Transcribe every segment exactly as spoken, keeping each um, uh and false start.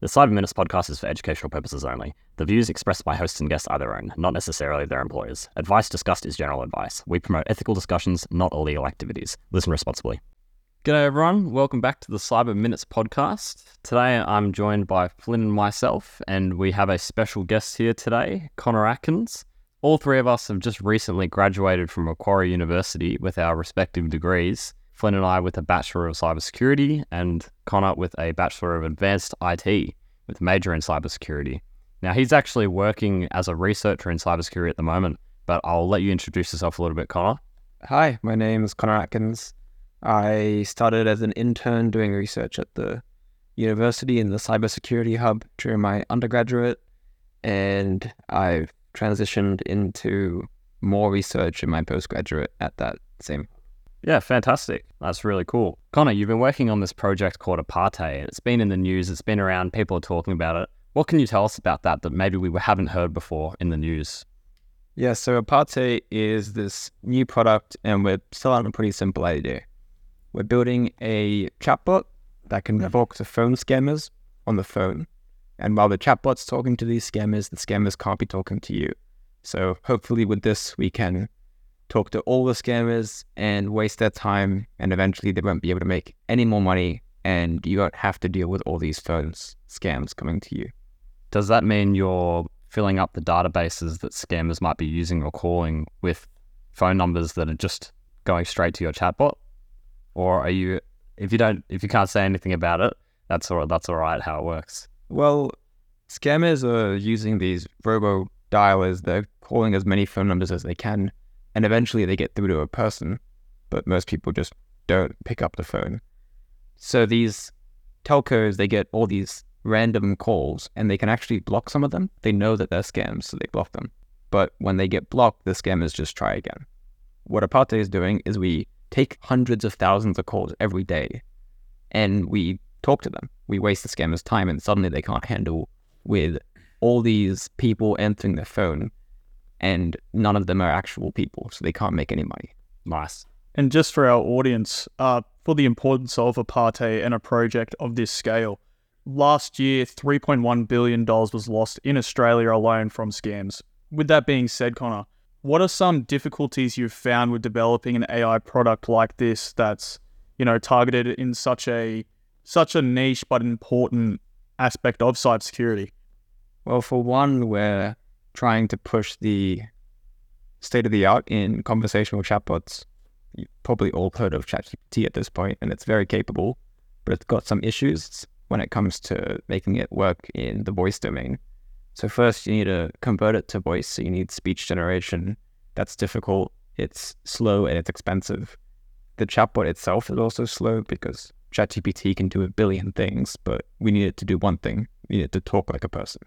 The Cyberminutes podcast is for educational purposes only. The views expressed by hosts and guests are their own, not necessarily their employers. Advice discussed is general advice. We promote ethical discussions, not illegal activities. Listen responsibly. G'day everyone, welcome back to the Cyberminutes podcast. Today I'm joined by Flynn and myself, and we have a special guest here today, Connor Atkins. All three of us have just recently graduated from Macquarie University with our respective degrees. Flynn and I with a Bachelor of Cybersecurity, and Connor with a Bachelor of Advanced I T with a major in Cybersecurity. Now, he's actually working as a researcher in cybersecurity at the moment, but I'll let you introduce yourself a little bit, Connor. Hi, my name is Connor Atkins. I started as an intern doing research at the university in the cybersecurity hub during my undergraduate, and I've transitioned into more research in my postgraduate at that same. Yeah, fantastic. That's really cool. Connor, you've been working on this project called Apate. It's been in the news. It's been around. People are talking about it. What can you tell us about that that maybe we haven't heard before in the news? Yeah, so Apate is this new product, and we're still on a pretty simple idea. We're building a chatbot that can talk to phone scammers on the phone. And while the chatbot's talking to these scammers, the scammers can't be talking to you. So hopefully with this, we can talk to all the scammers and waste their time, and eventually they won't be able to make any more money, and you won't have to deal with all these phone scams coming to you. Does that mean you're filling up the databases that scammers might be using or calling with phone numbers that are just going straight to your chatbot? Or are you, if you don't, if you can't say anything about it, that's all, that's all right how it works? Well, scammers are using these robo dialers. They're calling as many phone numbers as they can, and eventually they get through to a person, but most people just don't pick up the phone. So these telcos, they get all these random calls, and they can actually block some of them. They know that they're scams, so they block them. But when they get blocked, the scammers just try again. What Apate is doing is we take hundreds of thousands of calls every day, and we talk to them. We waste the scammers' time, and suddenly they can't handle with all these people entering their phone, and none of them are actual people, so they can't make any money. Nice. And just for our audience, uh, for the importance of Apate and a project of this scale, last year, three point one billion dollars was lost in Australia alone from scams. With that being said, Connor, what are some difficulties you've found with developing an A I product like this that's, you know, targeted in such a such a niche but important aspect of cybersecurity? Well, for one, we're trying to push the state of the art in conversational chatbots. You've probably all heard of ChatGPT at this point, and it's very capable, but it's got some issues when it comes to making it work in the voice domain. So first, you need to convert it to voice, so you need speech generation. That's difficult, it's slow, and it's expensive. The chatbot itself is also slow because ChatGPT can do a billion things, but we need it to do one thing. We need it to talk like a person.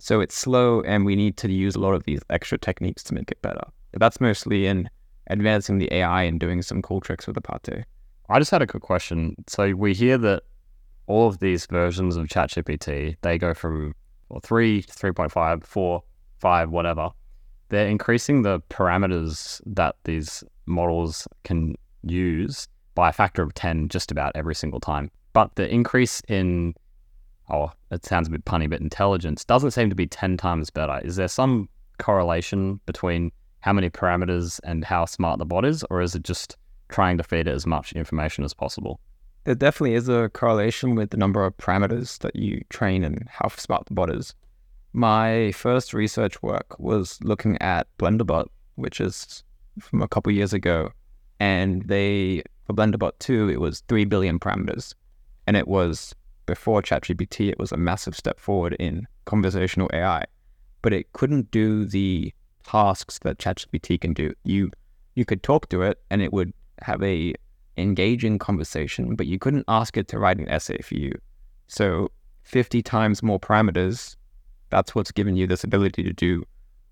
So it's slow, and we need to use a lot of these extra techniques to make it better. That's mostly in advancing the A I and doing some cool tricks with Apate. I just had a quick question. So we hear that all of these versions of ChatGPT, they go from well, three, three point five, four, five, whatever. They're increasing the parameters that these models can use by a factor of ten just about every single time. But the increase in oh, it sounds a bit punny, but intelligence doesn't seem to be ten times better. Is there some correlation between how many parameters and how smart the bot is, or is it just trying to feed it as much information as possible? There definitely is a correlation with the number of parameters that you train and how smart the bot is. My first research work was looking at BlenderBot, which is from a couple of years ago, and they, for BlenderBot two, it was three billion parameters, and it was... before ChatGPT, it was a massive step forward in conversational A I, but it couldn't do the tasks that ChatGPT can do. You you could talk to it and it would have a engaging conversation, but you couldn't ask it to write an essay for you. So fifty times more parameters, that's what's given you this ability to do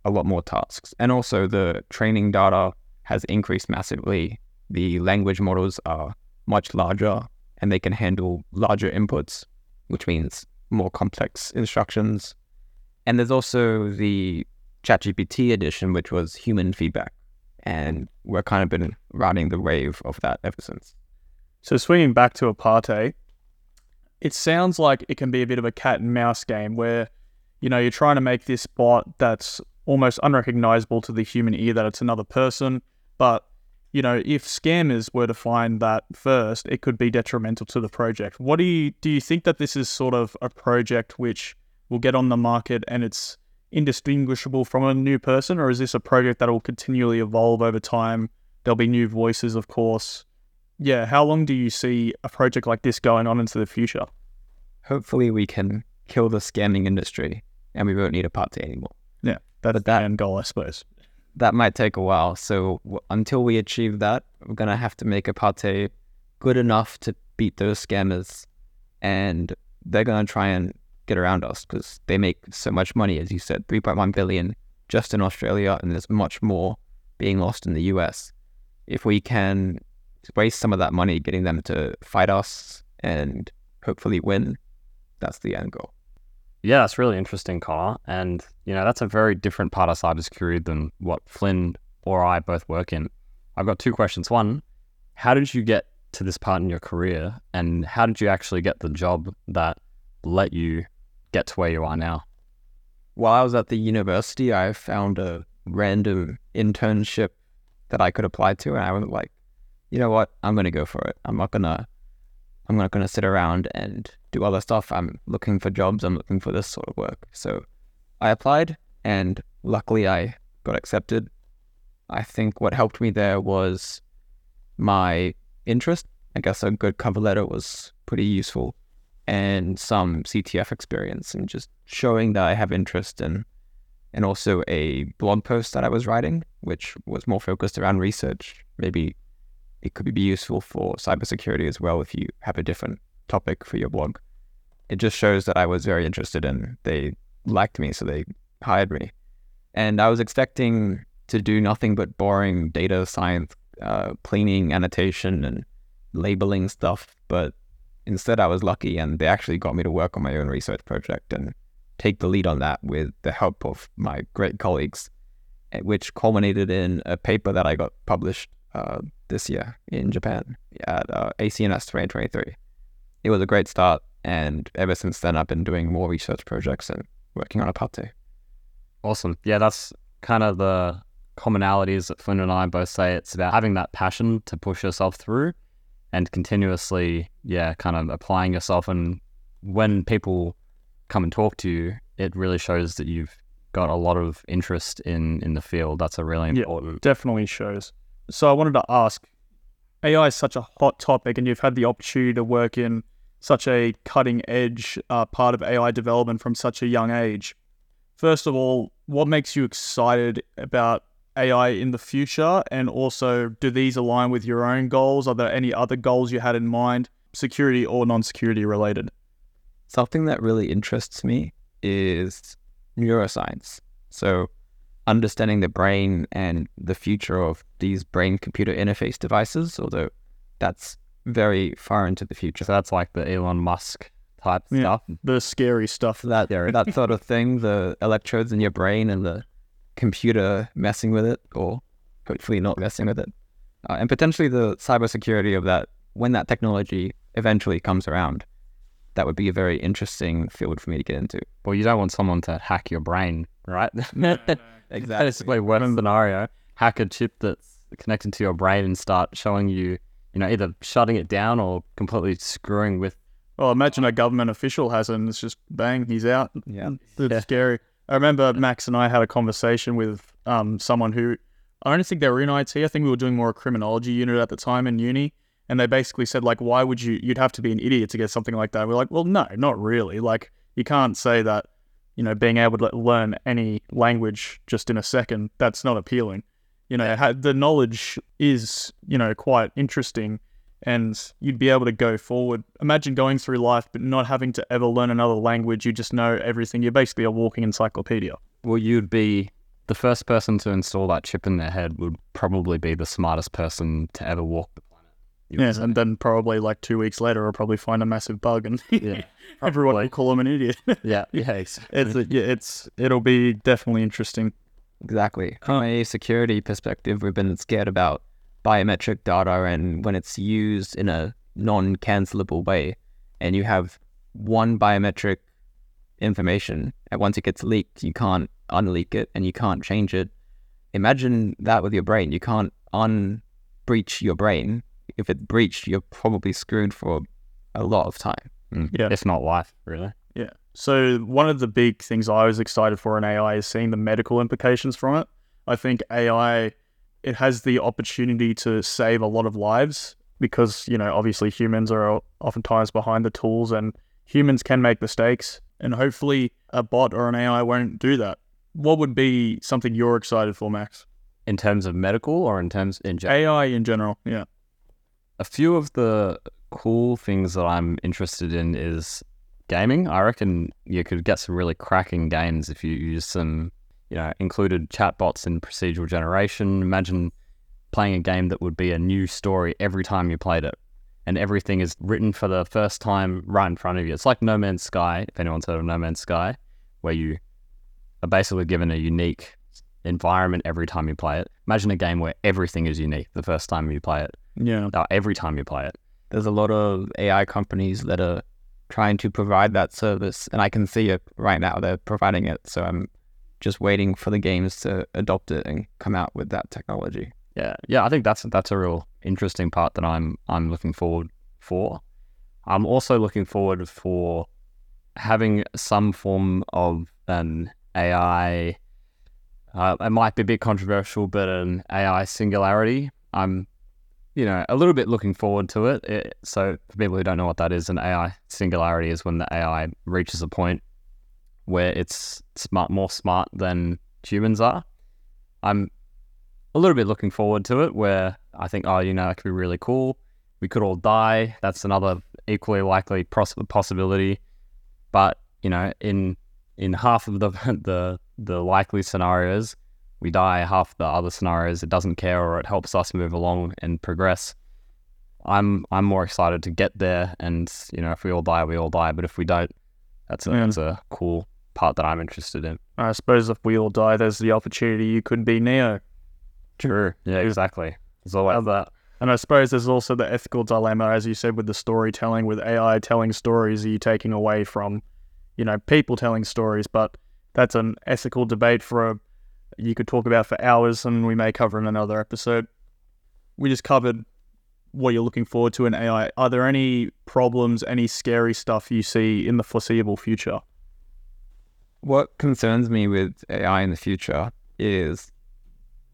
a lot more tasks. And also the training data has increased massively. The language models are much larger, and they can handle larger inputs, which means more complex instructions. And there's also the ChatGPT edition, which was human feedback. And we're kind of been riding the wave of that ever since. So swinging back to Apate, it sounds like it can be a bit of a cat and mouse game where, you know, you're trying to make this bot that's almost unrecognizable to the human ear that it's another person. But, you know, if scammers were to find that first, it could be detrimental to the project. What do you, do you think that this is sort of a project which will get on the market and it's indistinguishable from a new person, or is this a project that will continually evolve over time? There'll be new voices, of course. Yeah, how long do you see a project like this going on into the future? Hopefully we can kill the scamming industry and we won't need Apate anymore. Yeah, that's the end goal, I suppose. That might take a while. So w- until we achieve that, we're going to have to make Apate good enough to beat those scammers. And they're going to try and get around us because they make so much money, as you said, three point one billion just in Australia, and there's much more being lost in the U S. If we can waste some of that money getting them to fight us and hopefully win, that's the end goal. Yeah, that's really interesting, Connor. And, you know, that's a very different part of cybersecurity than what Flynn or I both work in. I've got two questions. One, how did you get to this part in your career, and how did you actually get the job that let you get to where you are now? While I was at the university, I found a random internship that I could apply to, and I was like, you know what, I'm going to go for it. I'm not going to, I'm not going to sit around and do other stuff. I'm looking for jobs. I'm looking for this sort of work. So I applied, and luckily I got accepted. I think what helped me there was my interest. I guess a good cover letter was pretty useful, and some C T F experience, and just showing that I have interest in, and also a blog post that I was writing, which was more focused around research. Maybe it could be useful for cybersecurity as well if you have a different topic for your blog. It just shows that I was very interested and they liked me, so they hired me. And I was expecting to do nothing but boring data science, uh, cleaning, annotation, and labeling stuff, but instead I was lucky and they actually got me to work on my own research project and take the lead on that with the help of my great colleagues, which culminated in a paper that I got published uh, this year in Japan at uh, A C N S twenty twenty-three. It was a great start, and ever since then I've been doing more research projects and working on Apate. Awesome. Yeah, that's kind of the commonalities that Flynn and I both say. It's about having that passion to push yourself through and continuously, yeah, kind of applying yourself. And when people come and talk to you, it really shows that you've got a lot of interest in, in the field. That's a really important... Yeah, definitely shows. So I wanted to ask, A I is such a hot topic, and you've had the opportunity to work in such a cutting edge uh, part of A I development from such a young age. First of all, what makes you excited about A I in the future, and also do these align with your own goals? Are there any other goals you had in mind, security or non-security related? Something that really interests me is neuroscience. So understanding the brain and the future of these brain-computer interface devices, although that's very far into the future. So that's like the Elon Musk type yeah, stuff. The scary stuff. That, that sort of thing, the electrodes in your brain and the computer messing with it, or hopefully not messing with it, uh, and potentially the cybersecurity of that when that technology eventually comes around. That would be a very interesting field for me to get into. Well, you don't want someone to hack your brain, right? No, no. Exactly. That is a worst scenario. Hack a chip that's connected to your brain and start showing you, you know, either shutting it down or completely screwing with. Well, imagine a government official has it and it's just bang, he's out. Yeah, it's yeah. scary. I remember Max and I had a conversation with um, someone who, I don't think they were in I T. I think we were doing more a criminology unit at the time in uni. And they basically said, like, why would you, you'd have to be an idiot to get something like that. We're like, well, no, not really. Like, you can't say that, you know, being able to learn any language just in a second, that's not appealing. You know, the knowledge is, you know, quite interesting, and you'd be able to go forward. Imagine going through life but not having to ever learn another language. You just know everything. You're basically a walking encyclopedia. Well, you'd be the first person to install that chip in their head would probably be the smartest person to ever walk the planet. Yeah, say. And then probably like two weeks later, I'll probably find a massive bug, and yeah, everyone will call him an idiot. yeah, yeah, exactly. It's, a, yeah, it's it'll be definitely interesting. Exactly. From a security perspective, we've been scared about biometric data and when it's used in a non-cancelable way, and you have one biometric information, and once it gets leaked, you can't unleak it and you can't change it. Imagine that with your brain. You can't unbreach your brain. If it's breached, you're probably screwed for a lot of time. Mm. Yeah, it's not life, really. Yeah. So one of the big things I was excited for in A I is seeing the medical implications from it. I think A I, it has the opportunity to save a lot of lives because, you know, obviously humans are oftentimes behind the tools and humans can make mistakes, and hopefully a bot or an A I won't do that. What would be something you're excited for, Max? In terms of medical or in terms in general? A I in general, yeah. A few of the cool things that I'm interested in is gaming. I reckon you could get some really cracking games if you use some, you know, included chatbots in procedural generation. Imagine playing a game that would be a new story every time you played it, and everything is written for the first time right in front of you. It's like No Man's Sky, if anyone's heard of No Man's Sky, where you are basically given a unique environment every time you play it. Imagine a game where everything is unique the first time you play it. Yeah. Uh, every time you play it. There's a lot of A I companies that are trying to provide that service, and I can see it right now. They're providing it, so I'm just waiting for the games to adopt it and come out with that technology. Yeah, yeah. I think that's that's a real interesting part that I'm I'm looking forward for. I'm also looking forward for having some form of an A I. Uh, it might be a bit controversial, but an A I singularity. I'm you know, a little bit looking forward to it. it. So for people who don't know what that is, an A I singularity is when the A I reaches a point where it's smart, more smart than humans are. I'm a little bit looking forward to it, where I think, oh, you know, that could be really cool. We could all die. That's another equally likely poss- possibility. But, you know, in in half of the, the the likely scenarios, we die. Half the other scenarios, it doesn't care, or it helps us move along and progress. I'm I'm more excited to get there, and you know, if we all die, we all die. But if we don't, that's a, yeah. that's a cool part that I'm interested in. I suppose if we all die, there's the opportunity you could be Neo. True. Yeah, exactly. There's always that. And I suppose there's also the ethical dilemma, as you said, with the storytelling, with A I telling stories. Are you taking away from, you know, people telling stories? But that's an ethical debate for a you could talk about for hours, and we may cover in another episode. We just covered what you're looking forward to in A I. Are there any problems, any scary stuff you see in the foreseeable future? What concerns me with A I in the future is,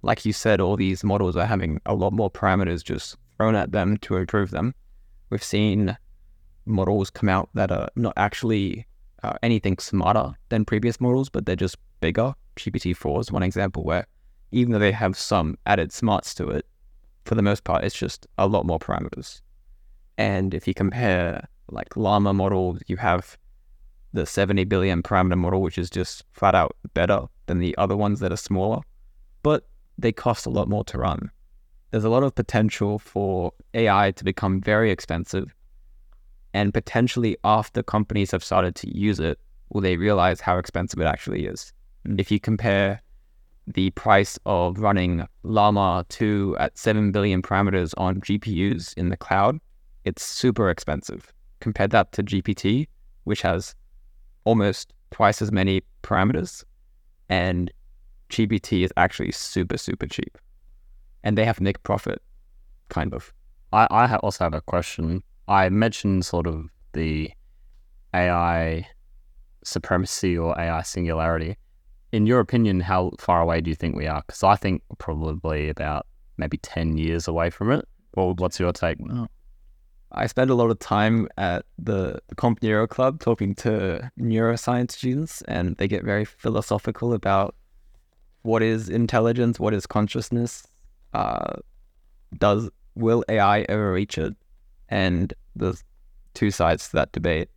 like you said, all these models are having a lot more parameters just thrown at them to improve them. We've seen models come out that are not actually uh, anything smarter than previous models, but they're just bigger. G P T four is one example where, even though they have some added smarts to it, for the most part, it's just a lot more parameters. And if you compare like Llama model, you have the seventy billion parameter model, which is just flat out better than the other ones that are smaller, but they cost a lot more to run. There's a lot of potential for A I to become very expensive, and potentially after companies have started to use it, will they realize how expensive it actually is. If you compare the price of running Llama two at seven billion parameters on G P Us in the cloud, it's super expensive. Compare that to G P T, which has almost twice as many parameters, and G P T is actually super, super cheap. And they have nick profit, kind of. I, I also have a question. I mentioned sort of the A I supremacy or A I singularity. In your opinion, how far away do you think we are? Because I think probably about maybe ten years away from it. Well, what's your take? Oh. I spend a lot of time at the Comp Neuro Club talking to neuroscience students, and they get very philosophical about what is intelligence, what is consciousness, uh, does will A I ever reach it? And there's two sides to that debate.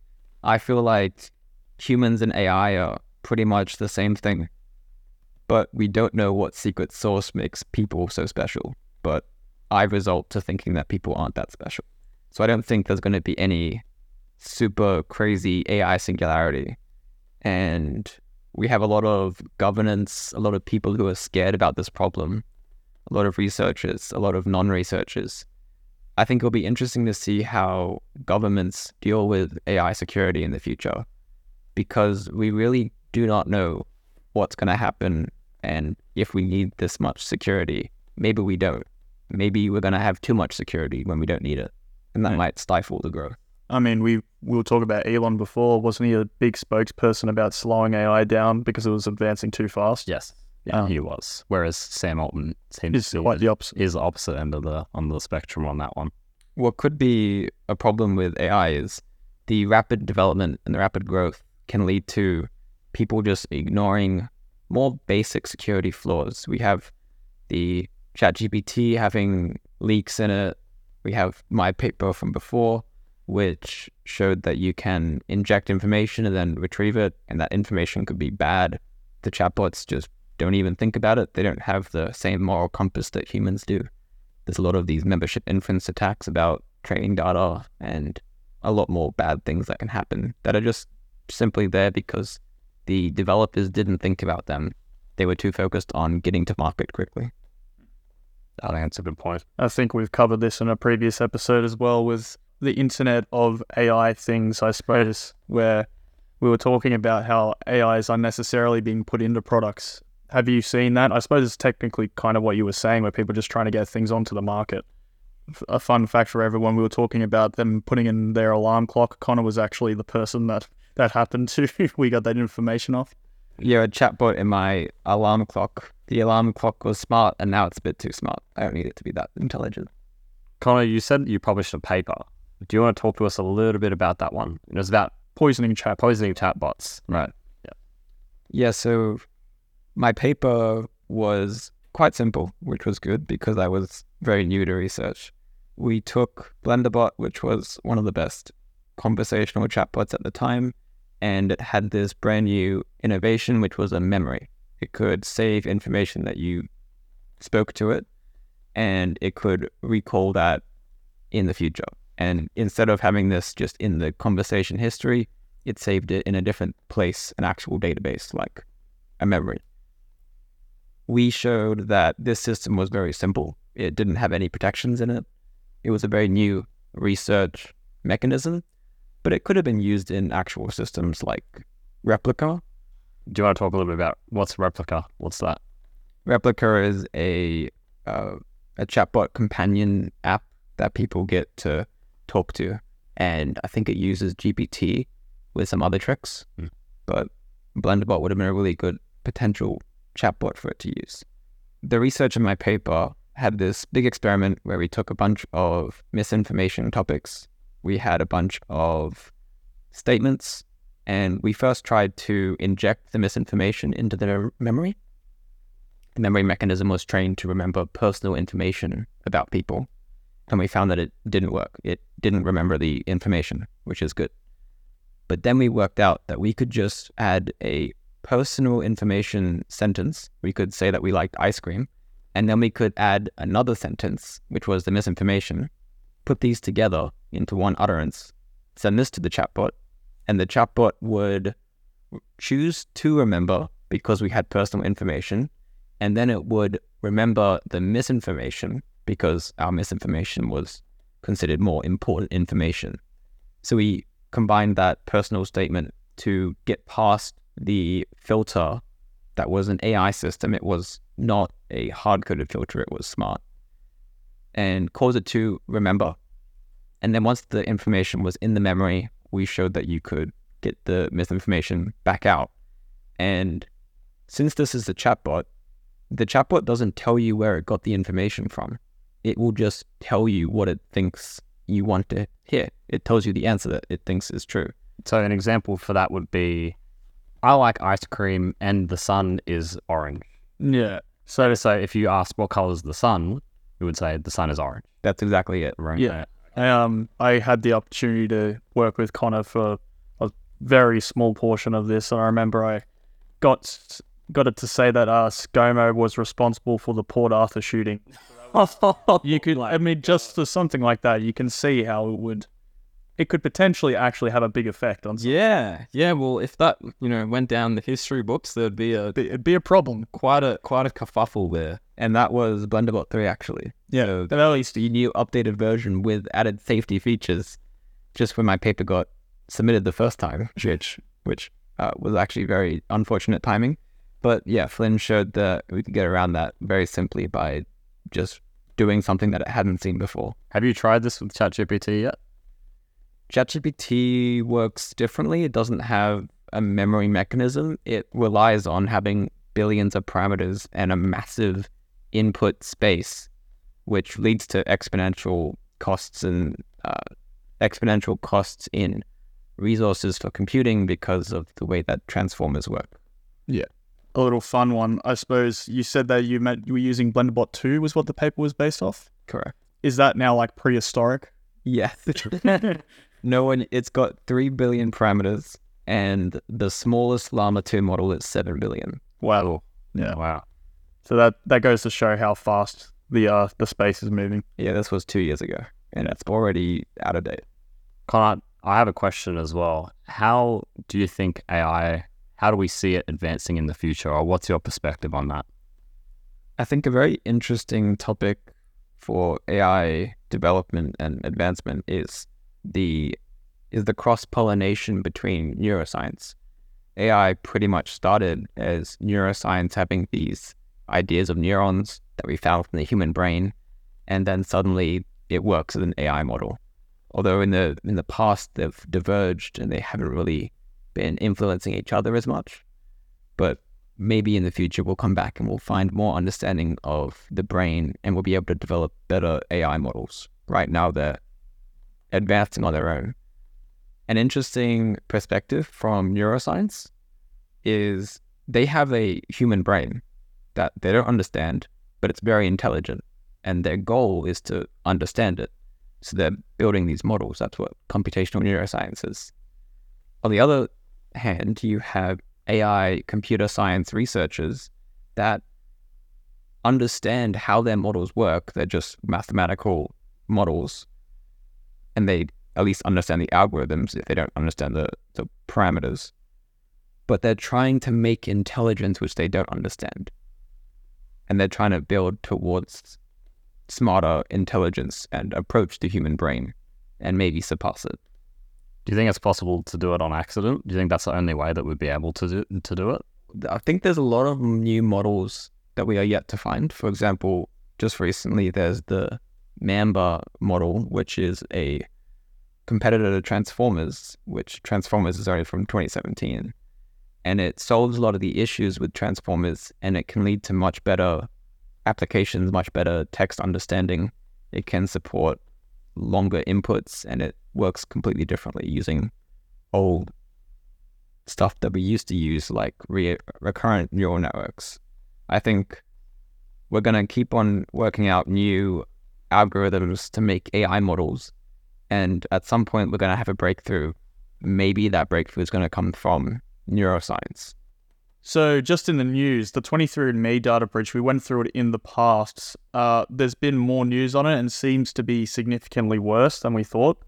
I feel like humans and A I are pretty much the same thing, but we don't know what secret sauce makes people so special. But I resort to thinking that people aren't that special, so I don't think there's going to be any super crazy A I singularity. And we have a lot of governance, a lot of people who are scared about this problem, a lot of researchers, a lot of non-researchers. I think it'll be interesting to see how governments deal with A I security in the future, because we really do not know what's going to happen. And if we need this much security, maybe we don't. Maybe we're going to have too much security when we don't need it. And that yeah. might stifle the growth. I mean, we we were talking about Elon before. Wasn't he a big spokesperson about slowing A I down because it was advancing too fast? Yes. Yeah, um, he was. Whereas Sam Altman seems is to be quite the opposite. Is the opposite end of the on the spectrum on that one. What could be a problem with A I is the rapid development and the rapid growth can lead to people just ignoring more basic security flaws. We have the ChatGPT having leaks in it. We have my paper from before, which showed that you can inject information and then retrieve it, and that information could be bad. The chatbots just don't even think about it. They don't have the same moral compass that humans do. There's a lot of these membership inference attacks about training data and a lot more bad things that can happen that are just simply there because the developers didn't think about them. They were too focused on getting to market quickly. I think that's a good point. I think we've covered this in a previous episode as well with the internet of A I things, I suppose, where we were talking about how A I is unnecessarily being put into products. Have you seen that? I suppose it's technically kind of what you were saying, where people are just trying to get things onto the market. A fun fact for everyone, we were talking about them putting in their alarm clock. Connor was actually the person that that happened to. We got that information off. Yeah, a chatbot in my alarm clock. The alarm clock was smart, and now it's a bit too smart. I don't need it to be that intelligent. Connor, you said you published a paper. Do you want to talk to us a little bit about that one? It was about poisoning chat poisoning chatbots, right? Yeah. Yeah. So my paper was quite simple, which was good because I was very new to research. We took BlenderBot, which was one of the best conversational chatbots at the time, and it had this brand new innovation, which was a memory. It could save information that you spoke to it, and it could recall that in the future. And instead of having this just in the conversation history, it saved it in a different place, an actual database, like a memory. We showed that this system was very simple. It didn't have any protections in it. It was a very new research mechanism, but it could have been used in actual systems like Replica. Do you want to talk a little bit about what's Replica? What's that? Replica is a, uh, a chatbot companion app that people get to talk to, and I think it uses G P T with some other tricks, mm. but BlenderBot would have been a really good potential chatbot for it to use. The research in my paper had this big experiment where we took a bunch of misinformation topics. We had a bunch of statements, and we first tried to inject the misinformation into the memory. The memory mechanism was trained to remember personal information about people, and we found that it didn't work. It didn't remember the information, which is good. But then we worked out that we could just add a personal information sentence. We could say that we liked ice cream, and then we could add another sentence, which was the misinformation, put these together into one utterance, send this to the chatbot, and the chatbot would choose to remember because we had personal information, and then it would remember the misinformation because our misinformation was considered more important information. So we combined that personal statement to get past the filter that was an A I system. It was not a hard-coded filter, it was smart, and cause it to remember. And then once the information was in the memory, we showed that you could get the misinformation back out. And since this is a chatbot, the chatbot doesn't tell you where it got the information from. It will just tell you what it thinks you want to hear. It tells you the answer that it thinks is true. So an example for that would be, I like ice cream and the sun is orange. Yeah. So to say, if you asked what color is the sun, it would say the sun is orange. That's exactly it, right? Yeah. yeah. Um, I had the opportunity to work with Connor for a very small portion of this. And I remember I got got it to say that uh, ScoMo was responsible for the Port Arthur shooting. You could, I mean, just for something like that, you can see how it would it could potentially actually have a big effect on something. Yeah, yeah. Well, if that, you know, went down the history books, there'd be a it'd be a problem. Quite a quite a kerfuffle there. And that was BlenderBot three, actually. Yeah, so that released a new updated version with added safety features. Just when my paper got submitted the first time, which which uh, was actually very unfortunate timing. But yeah, Flynn showed that we could get around that very simply by just doing something that it hadn't seen before. Have you tried this with ChatGPT yet? ChatGPT works differently. It doesn't have a memory mechanism. It relies on having billions of parameters and a massive input space, which leads to exponential costs and uh, exponential costs in resources for computing because of the way that transformers work. Yeah. A little fun one, I suppose. You said that you meant you were using BlenderBot two was what the paper was based off? Correct. Is that now like prehistoric? Yes. No one, it's got three billion parameters, and the smallest Llama two model is seven billion. Wow. Yeah. Wow. So that, that goes to show how fast the uh, the space is moving. Yeah, this was two years ago, and it's already out of date. Connor, I have a question as well. How do you think A I, how do we see it advancing in the future, or what's your perspective on that? I think a very interesting topic for A I development and advancement is the is the cross-pollination between neuroscience. A I pretty much started as neuroscience having these ideas of neurons that we found from the human brain, and then suddenly it works as an A I model. Although in the in the past they've diverged and they haven't really been influencing each other as much, but maybe in the future we'll come back and we'll find more understanding of the brain and we'll be able to develop better A I models. Right now they're advancing on their own. An interesting perspective from neuroscience is they have a human brain that they don't understand, but it's very intelligent, and their goal is to understand it. So they're building these models. That's what computational neuroscience is. On the other hand, you have A I computer science researchers that understand how their models work. They're just mathematical models, and they at least understand the algorithms if they don't understand the, the parameters. But they're trying to make intelligence which they don't understand, and they're trying to build towards smarter intelligence and approach the human brain and maybe surpass it. Do you think it's possible to do it on accident? Do you think that's the only way that we'd be able to do, to do it? I think there's a lot of new models that we are yet to find. For example, just recently, there's the Mamba model, which is a competitor to Transformers, which Transformers is only from twenty seventeen. And it solves a lot of the issues with Transformers, and it can lead to much better applications, much better text understanding. It can support longer inputs, and it works completely differently using old stuff that we used to use, like re- recurrent neural networks. I think we're going to keep on working out new algorithms to make A I models, and at some point we're going to have a breakthrough. Maybe that breakthrough is going to come from neuroscience. So just in the news, the twenty-three and me data breach, we went through it in the past. Uh, there's been more news on it and seems to be significantly worse than we thought.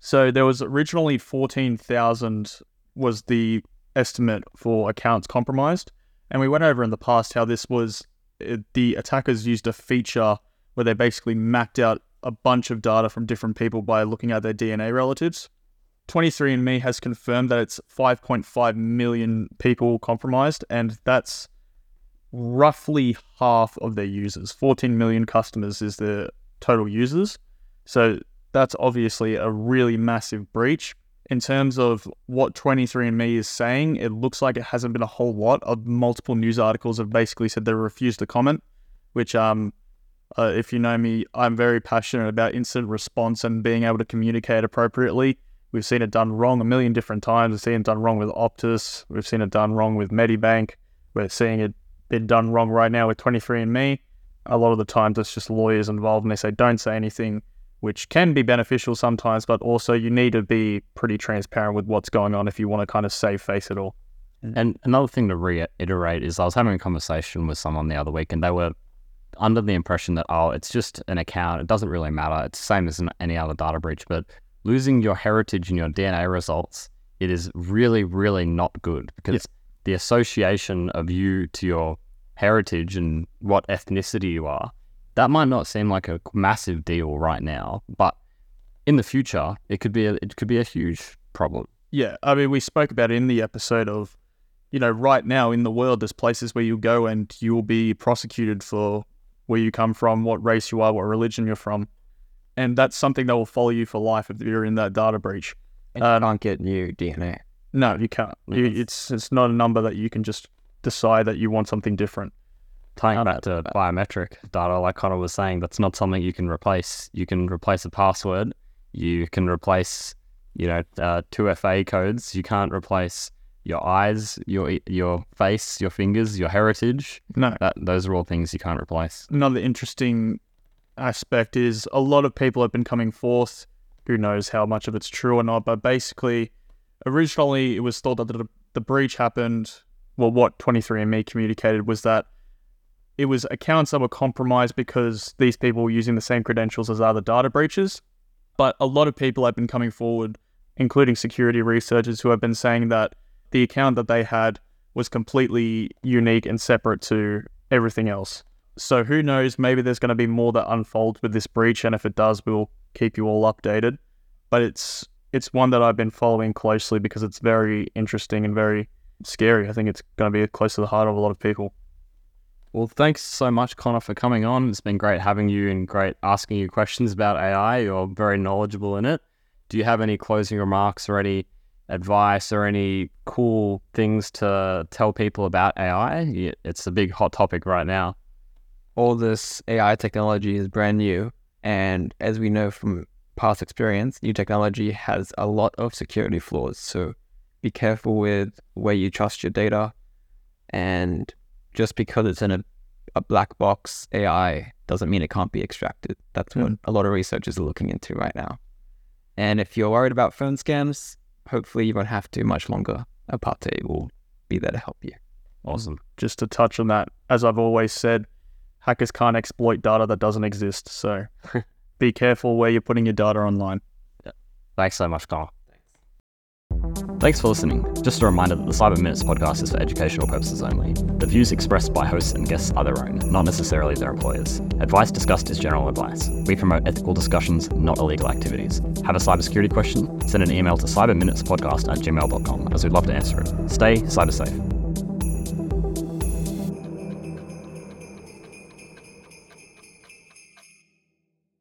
So there was originally fourteen thousand was the estimate for accounts compromised. And we went over in the past how this was, it, the attackers used a feature where they basically mapped out a bunch of data from different people by looking at their D N A relatives. twenty-three and me has confirmed that it's five point five million people compromised, and that's roughly half of their users. fourteen million customers is the total users. So that's obviously a really massive breach. In terms of what twenty-three and me is saying, it looks like it hasn't been a whole lot. Of multiple news articles have basically said they refused to comment, which, um, uh, if you know me, I'm very passionate about incident response and being able to communicate appropriately. We've seen it done wrong a million different times. We've seen it done wrong with Optus. We've seen it done wrong with Medibank. We're seeing it been done wrong right now with twenty-three and me. A lot of the times it's just lawyers involved and they say, don't say anything, which can be beneficial sometimes, but also you need to be pretty transparent with what's going on if you want to kind of save face at all. And another thing to reiterate is I was having a conversation with someone the other week and they were under the impression that, oh, it's just an account. It doesn't really matter. It's the same as any other data breach, but losing your heritage and your D N A results, it is really, really not good, because yeah. the association of you to your heritage and what ethnicity you are, that might not seem like a massive deal right now, but in the future, it could be a, it could be a huge problem. Yeah, I mean, we spoke about it in the episode of, you know, right now in the world, there's places where you go and you will be prosecuted for where you come from, what race you are, what religion you're from. And that's something that will follow you for life if you're in that data breach. And you uh, can't get new D N A. No, you can't. You, it's it's not a number that you can just decide that you want something different. Tying um, back to uh, biometric data, like Connor was saying, that's not something you can replace. You can replace a password. You can replace, you know, uh, two F A codes. You can't replace your eyes, your your face, your fingers, your heritage. No. That, those are all things you can't replace. Another interesting aspect is a lot of people have been coming forth. Who knows how much of it's true or not, but basically, originally it was thought that the, the breach happened, well, what twenty-three and me communicated was that it was accounts that were compromised because these people were using the same credentials as other data breaches. But a lot of people have been coming forward, including security researchers, who have been saying that the account that they had was completely unique and separate to everything else. So who knows, maybe there's going to be more that unfolds with this breach, and if it does, we'll keep you all updated. But it's it's one that I've been following closely because it's very interesting and very scary. I think it's going to be close to the heart of a lot of people. Well, thanks so much, Connor, for coming on. It's been great having you and great asking you questions about A I. You're very knowledgeable in it. Do you have any closing remarks or any advice or any cool things to tell people about A I? It's a big hot topic right now. All this A I technology is brand new, and as we know from past experience, new technology has a lot of security flaws. So be careful with where you trust your data, and just because it's in a, a black box A I doesn't mean it can't be extracted. That's what mm. a lot of researchers are looking into right now. And if you're worried about phone scams, hopefully you won't have to much longer. Apate will be there to help you. Awesome. Just to touch on that, as I've always said, hackers can't exploit data that doesn't exist, so be careful where you're putting your data online. Yeah. Thanks so much, Connor. Thanks. Thanks for listening. Just a reminder that the Cyber Minutes podcast is for educational purposes only. The views expressed by hosts and guests are their own, not necessarily their employers. Advice discussed is general advice. We promote ethical discussions, not illegal activities. Have a cybersecurity question? Send an email to cyberminutespodcast at gmail dot com, as we'd love to answer it. Stay cyber safe.